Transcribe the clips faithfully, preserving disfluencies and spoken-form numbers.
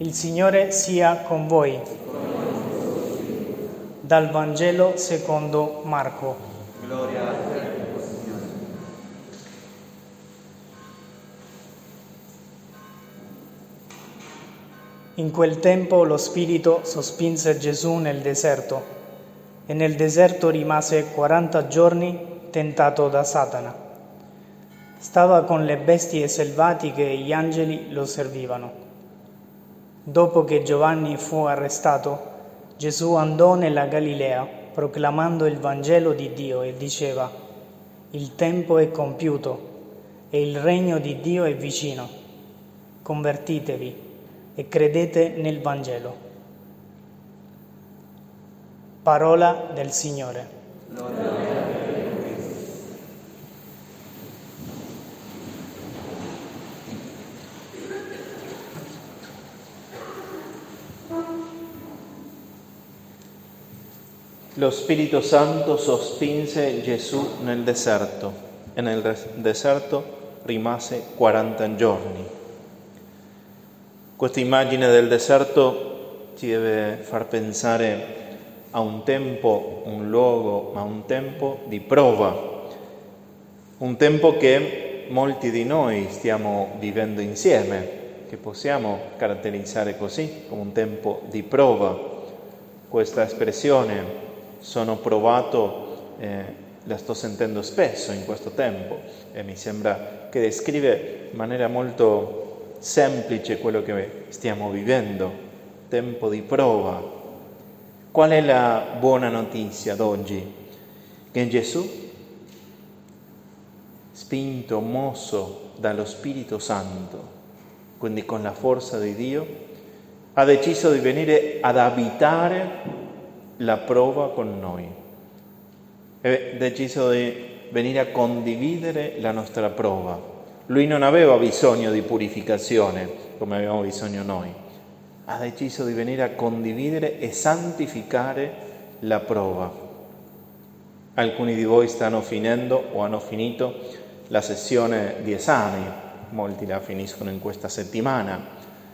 Il Signore sia con voi. Dal Vangelo secondo Marco. Gloria a te, Signore. In quel tempo lo Spirito sospinse Gesù nel deserto, e nel deserto rimase quaranta giorni tentato da Satana. Stava con le bestie selvatiche e gli angeli lo servivano. Dopo che Giovanni fu arrestato, Gesù andò nella Galilea proclamando il Vangelo di Dio e diceva: «Il tempo è compiuto e il regno di Dio è vicino. Convertitevi e credete nel Vangelo». Parola del Signore. Amen. Lo Spirito Santo sospinse Gesù nel deserto e nel deserto rimase quaranta giorni. Questa immagine del deserto ci deve far pensare a un tempo, un luogo, ma un tempo di prova, un tempo che molti di noi stiamo vivendo insieme, che possiamo caratterizzare così, come un tempo di prova. Questa espressione sono provato, eh, la sto sentendo spesso in questo tempo e mi sembra che descrive in maniera molto semplice quello che stiamo vivendo, tempo di prova. Qual è la buona notizia d'oggi? Che Gesù, spinto, mosso dallo Spirito Santo, quindi con la forza di Dio, ha deciso di venire ad abitare la prova con noi. È deciso di venire a condividere la nostra prova. Lui non aveva bisogno di purificazione come abbiamo bisogno noi. Ha deciso di venire a condividere e santificare la prova. Alcuni di voi stanno finendo o hanno finito la sessione di esami, molti la finiscono in questa settimana.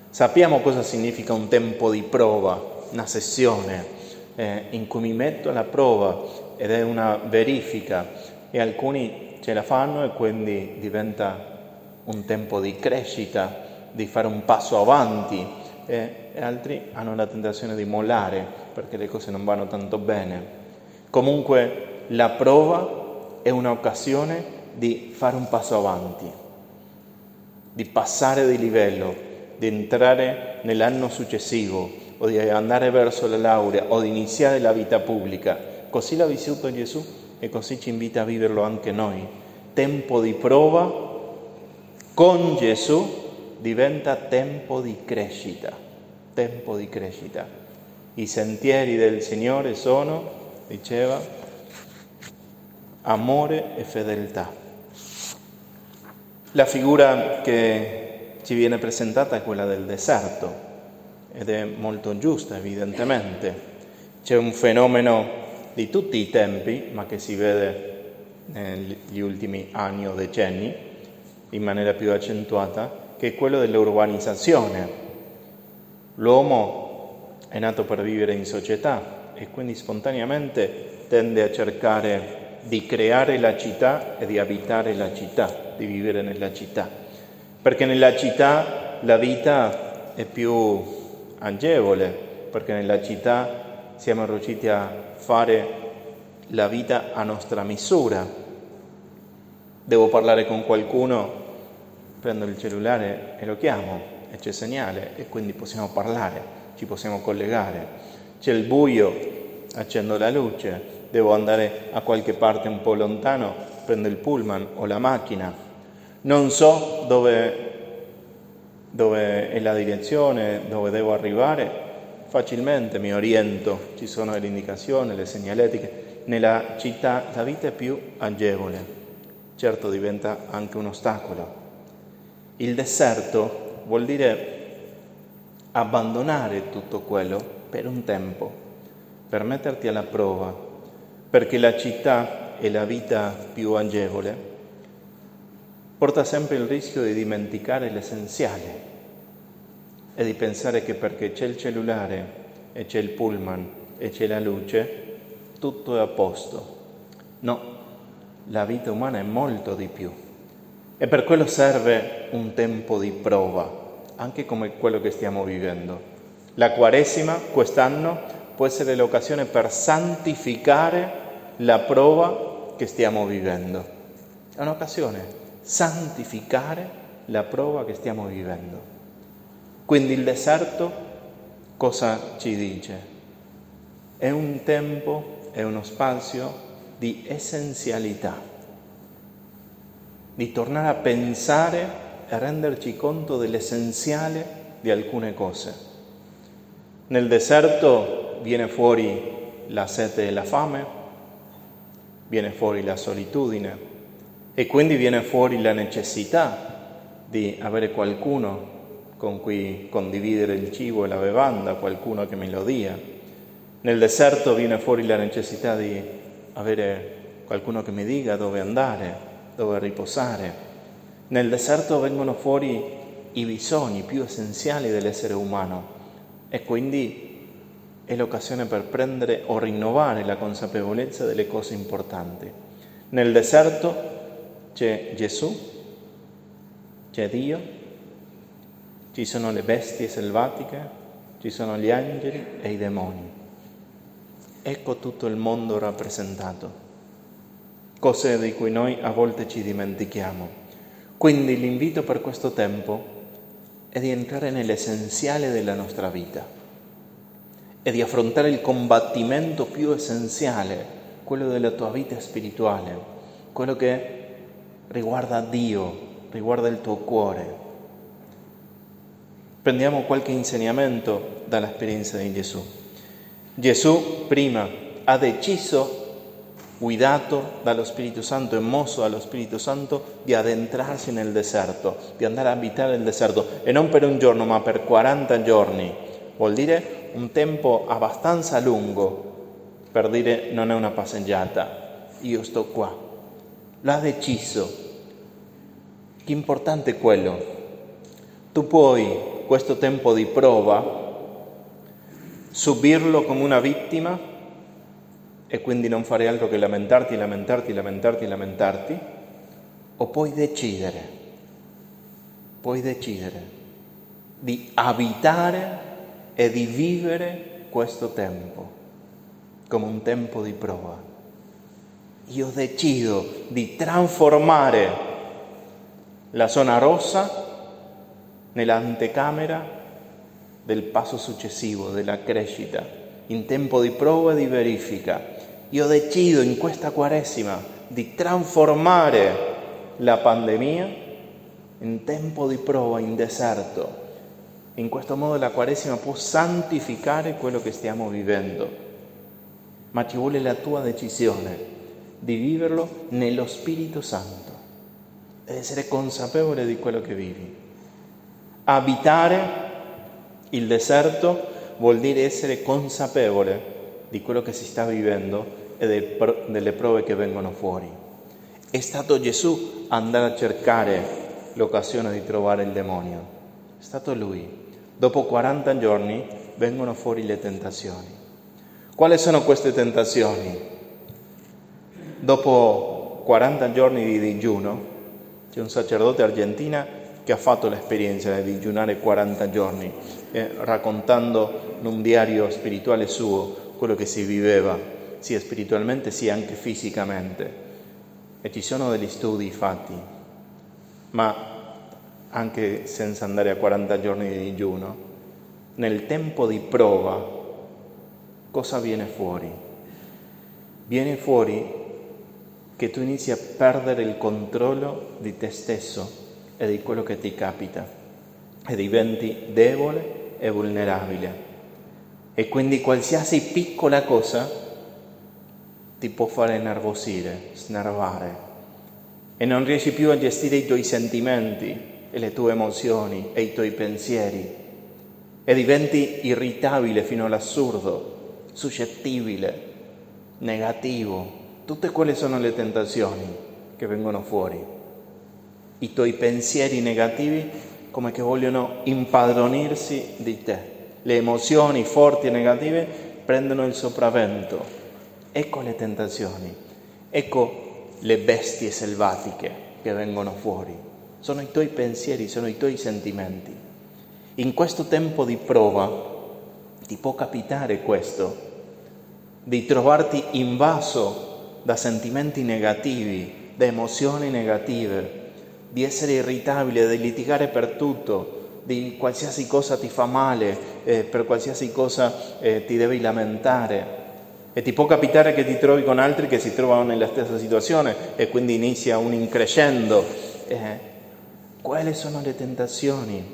Sappiamo cosa significa un tempo di prova, una sessione Eh, in cui mi metto alla prova ed è una verifica, e alcuni ce la fanno e quindi diventa un tempo di crescita, di fare un passo avanti, eh, e altri hanno la tentazione di mollare perché le cose non vanno tanto bene. Comunque la prova è un'occasione di fare un passo avanti, di passare di livello, di entrare nell'anno successivo o di andare verso la laurea o di iniziare la vita pubblica. Così l'ha vissuto Gesù e così ci invita a viverlo anche noi. Tempo di prova con Gesù diventa tempo di crescita, tempo di crescita. I sentieri del Signore sono, diceva, amore e fedeltà. La figura che ci viene presentata è quella del deserto. Ed è molto giusta, evidentemente. C'è un fenomeno di tutti i tempi, ma che si vede negli ultimi anni o decenni in maniera più accentuata, che è quello dell'urbanizzazione. L'uomo è nato per vivere in società e quindi spontaneamente tende a cercare di creare la città e di abitare la città, di vivere nella città. Perché nella città la vita è più angevole, perché nella città siamo riusciti a fare la vita a nostra misura. Devo parlare con qualcuno, prendo il cellulare e lo chiamo e c'è segnale e quindi possiamo parlare, ci possiamo collegare. C'è il buio, accendo la luce. Devo andare a qualche parte un po' lontano, prendo il pullman o la macchina. Non so dove dove è la direzione, dove devo arrivare, facilmente mi oriento, ci sono le indicazioni, le segnaletiche. Nella città la vita è più agevole, certo diventa anche un ostacolo. Il deserto vuol dire abbandonare tutto quello per un tempo, per metterti alla prova, perché la città e la vita più agevole porta sempre il rischio di dimenticare l'essenziale e di pensare che perché c'è il cellulare e c'è il pullman e c'è la luce, tutto è a posto. No, la vita umana è molto di più e per quello serve un tempo di prova, anche come quello che stiamo vivendo. La Quaresima quest'anno può essere l'occasione per santificare la prova che stiamo vivendo. È un'occasione, santificare la prova che stiamo vivendo. Quindi il deserto cosa ci dice? È un tempo, è uno spazio di essenzialità, di tornare a pensare e renderci conto dell'essenziale di alcune cose. Nel deserto viene fuori la sete e la fame, viene fuori la solitudine e quindi viene fuori la necessità di avere qualcuno con cui condividere il cibo e la bevanda, qualcuno che me lo dia. Nel deserto viene fuori la necessità di avere qualcuno che mi dica dove andare, dove riposare. Nel deserto vengono fuori i bisogni più essenziali dell'essere umano e quindi è l'occasione per prendere o rinnovare la consapevolezza delle cose importanti. Nel deserto c'è Gesù, c'è Dio, ci sono le bestie selvatiche, ci sono gli angeli e i demoni. Ecco tutto il mondo rappresentato, cose di cui noi a volte ci dimentichiamo. Quindi l'invito per questo tempo è di entrare nell'essenziale della nostra vita e di affrontare il combattimento più essenziale, quello della tua vita spirituale, quello che riguarda Dio, riguarda il tuo cuore. Prendiamo qualche insegnamento dall'esperienza di Gesù. Gesù prima ha deciso, guidato dallo Spirito Santo e mosso dallo Spirito Santo, di addentrarsi nel deserto, di andare a abitare il deserto, e non per un giorno ma per quaranta giorni, vuol dire un tempo abbastanza lungo per dire non è una passeggiata, io sto qua. L'ha deciso. Che importante è quello. Tu puoi questo tempo di prova subirlo come una vittima e quindi non fare altro che lamentarti, lamentarti, lamentarti, lamentarti, o puoi decidere, puoi decidere di abitare e di vivere questo tempo come un tempo di prova. Io decido di trasformare la zona rossa nell'antecamera del passo successivo, della crescita, in tempo di prova e di verifica. Io decido in questa Quaresima di trasformare la pandemia in tempo di prova, in deserto. In questo modo la Quaresima può santificare quello che stiamo vivendo, ma ci vuole la tua decisione di viverlo nello Spirito Santo ed essere consapevole di quello che vivi. Abitare il deserto vuol dire essere consapevole di quello che si sta vivendo e delle prove che vengono fuori. È stato Gesù a andare a cercare l'occasione di trovare il demonio. È stato Lui. Dopo quaranta giorni vengono fuori le tentazioni. Quali sono queste tentazioni? Dopo quaranta giorni di digiuno, c'è un sacerdote argentino che ha fatto l'esperienza di digiunare quaranta giorni, eh, raccontando in un diario spirituale suo quello che si viveva, sia spiritualmente sia anche fisicamente. E ci sono degli studi fatti, ma anche senza andare a quaranta giorni di digiuno, nel tempo di prova, cosa viene fuori? Viene fuori che tu inizi a perdere il controllo di te stesso e di quello che ti capita e diventi debole e vulnerabile, e quindi qualsiasi piccola cosa ti può fare nervosire, snervare, e non riesci più a gestire i tuoi sentimenti, e le tue emozioni e i tuoi pensieri e diventi irritabile fino all'assurdo, suscettibile, negativo. Tutte quelle sono le tentazioni che vengono fuori. I tuoi pensieri negativi come che vogliono impadronirsi di te. Le emozioni forti e negative prendono il sopravvento. Ecco le tentazioni, ecco le bestie selvatiche che vengono fuori. Sono i tuoi pensieri, sono i tuoi sentimenti. In questo tempo di prova ti può capitare questo, di trovarti invaso da sentimenti negativi, da emozioni negative, di essere irritabile, di litigare per tutto, di qualsiasi cosa ti fa male, eh, per qualsiasi cosa eh, ti devi lamentare. E ti può capitare che ti trovi con altri che si trovano nella stessa situazione e quindi inizia un increscendo. Eh, quali sono le tentazioni?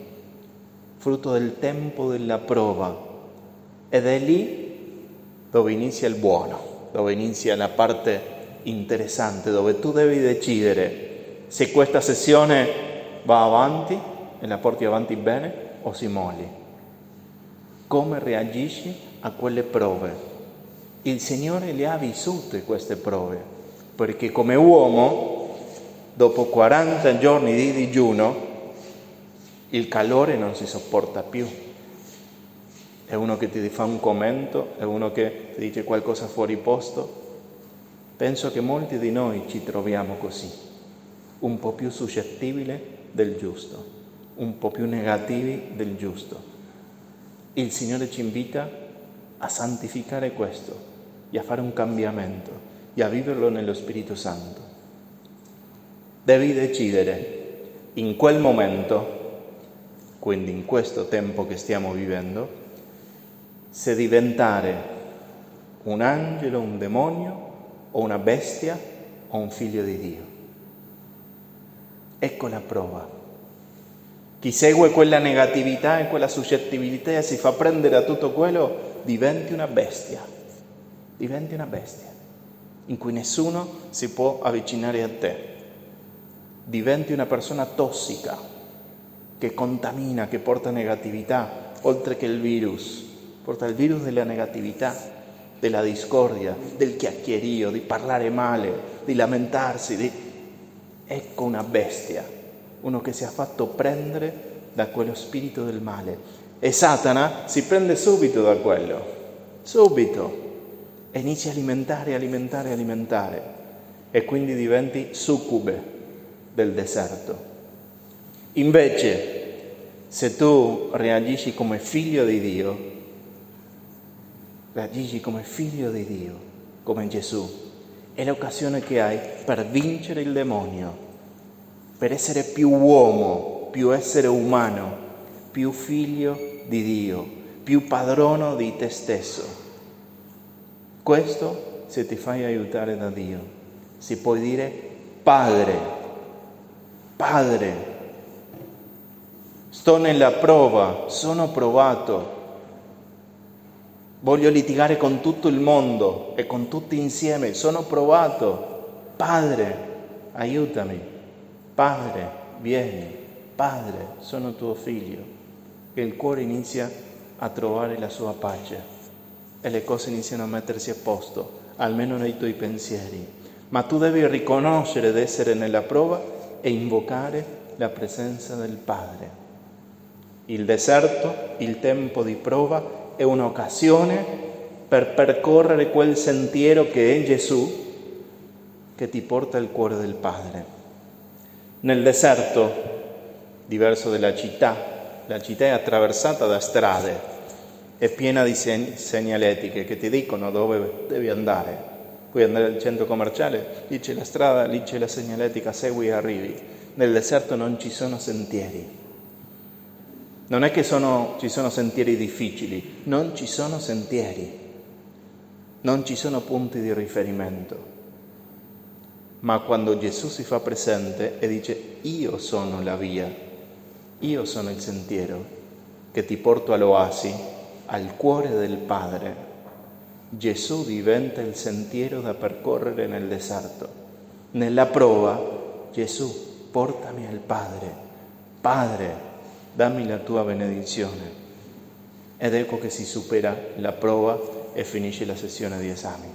Frutto del tempo della prova. Ed è lì dove inizia il buono, dove inizia la parte interessante, dove tu devi decidere se questa sessione va avanti e la porti avanti bene o si molli. Come reagisci a quelle prove? Il Signore le ha vissute queste prove, perché come uomo, dopo quaranta giorni di digiuno, il calore non si sopporta più. È uno che ti fa un commento, è uno che ti dice qualcosa fuori posto. Penso che molti di noi ci troviamo così, un po' più suscettibili del giusto, un po' più negativi del giusto. Il Signore ci invita a santificare questo, e a fare un cambiamento e a viverlo nello Spirito Santo. Devi decidere in quel momento, quindi in questo tempo che stiamo vivendo, se diventare un angelo, un demonio o una bestia o un figlio di Dio. Ecco la prova. Chi segue quella negatività e quella suscettibilità e si fa prendere a tutto quello, diventi una bestia. Diventi una bestia in cui nessuno si può avvicinare a te. Diventi una persona tossica che contamina, che porta negatività, oltre che il virus. Porta il virus della negatività, della discordia, del chiacchierio, di parlare male, di lamentarsi. Di... Ecco una bestia, uno che si è fatto prendere da quello spirito del male. E Satana si prende subito da quello, subito. E inizia a alimentare, alimentare, alimentare. E quindi diventi succube del deserto. Invece, se tu reagisci come figlio di Dio, reagisci come figlio di Dio, come Gesù, è l'occasione che hai per vincere il demonio, per essere più uomo, più essere umano, più figlio di Dio, più padrono di te stesso. Questo se ti fai aiutare da Dio, si può dire Padre, Padre, sto nella prova, sono provato, voglio litigare con tutto il mondo e con tutti insieme, sono provato, Padre, aiutami, Padre, vieni, Padre, sono tuo figlio. Che il cuore inizia a trovare la sua pace. E le cose iniziano a mettersi a posto, almeno nei tuoi pensieri. Ma tu devi riconoscere di essere nella prova e invocare la presenza del Padre. Il deserto, il tempo di prova, è un'occasione per percorrere quel sentiero che è Gesù, che ti porta al cuore del Padre. Nel deserto, diverso dalla città, la città è attraversata da strade. È piena di segnaletiche che ti dicono dove devi andare. Puoi andare al centro commerciale, lì c'è la strada, lì c'è la segnaletica, segui e arrivi. Nel deserto non ci sono sentieri. Non è che sono, ci sono sentieri difficili, non ci sono sentieri. Non ci sono punti di riferimento. Ma quando Gesù si fa presente e dice io sono la via, io sono il sentiero che ti porto all'oasi, al cuore del Padre, Gesù diventa il sentiero da percorrere nel deserto. Nella prova, Gesù, portami al Padre, Padre, dammi la tua benedizione. Ed ecco che si supera la prova e finisce la sessione di esami.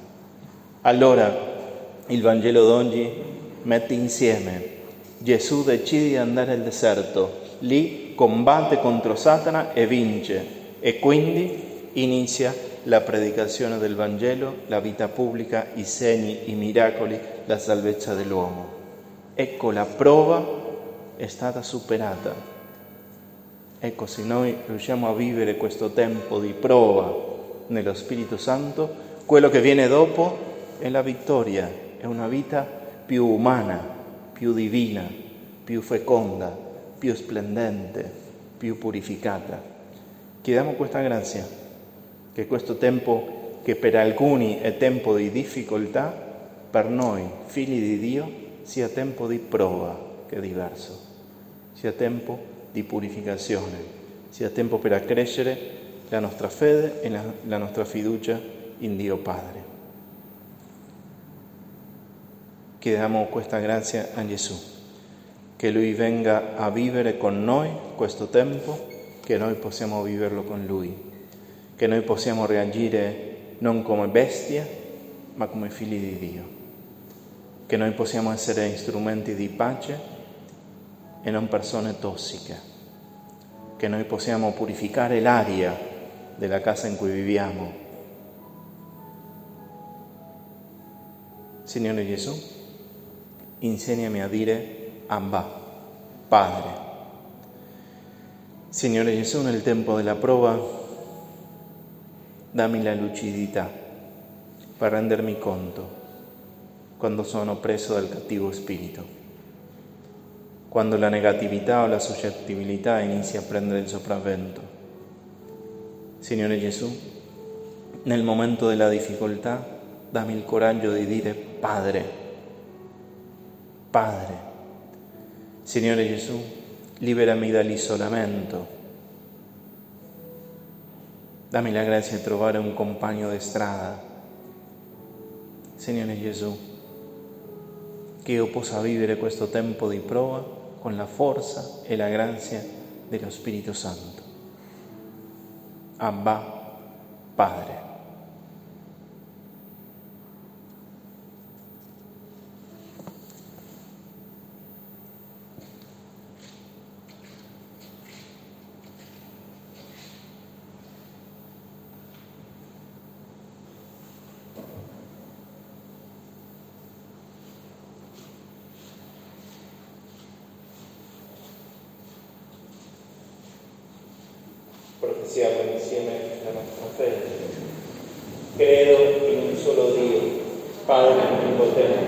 Allora il Vangelo d'oggi mette insieme: Gesù decide di andare al deserto, lì combatte contro Satana e vince, e quindi inizia la predicazione del Vangelo, la vita pubblica, i segni, i miracoli, la salvezza dell'uomo. Ecco, la prova è stata superata. Ecco, se noi riusciamo a vivere questo tempo di prova nello Spirito Santo, quello che viene dopo è la vittoria, è una vita più umana, più divina, più feconda, più splendente, più purificata. Chiediamo questa grazia, che questo tempo, che per alcuni è tempo di difficoltà, per noi, figli di Dio, sia tempo di prova, che è diverso, sia tempo di purificazione, sia tempo per accrescere la nostra fede e la, la nostra fiducia in Dio Padre. Chiediamo questa grazia a Gesù, che Lui venga a vivere con noi questo tempo, che noi possiamo viverlo con Lui, che noi possiamo reagire non come bestie, ma come figli di Dio, che noi possiamo essere strumenti di pace e non persone tossiche, che noi possiamo purificare l'aria della casa in cui viviamo. Signore Gesù, insegnami a dire Abba, Padre. Signore Gesù, nel tempo della prova, dammi la lucidità per rendermi conto quando sono preso dal cattivo spirito, quando la negatività o la suscettibilità inizia a prendere il sopravvento. Signore Gesù, nel momento della difficoltà, dammi il coraggio di dire Padre, Padre. Signore Gesù, liberami dall'isolamento. Dammi la grazia di trovare un compagno di strada. Signore Gesù, che io possa vivere questo tempo di prova con la forza e la grazia dello Spirito Santo. Abba, Padre. Professiamo insieme la nostra fede. Credo in un solo Dio, Padre Onnipotente,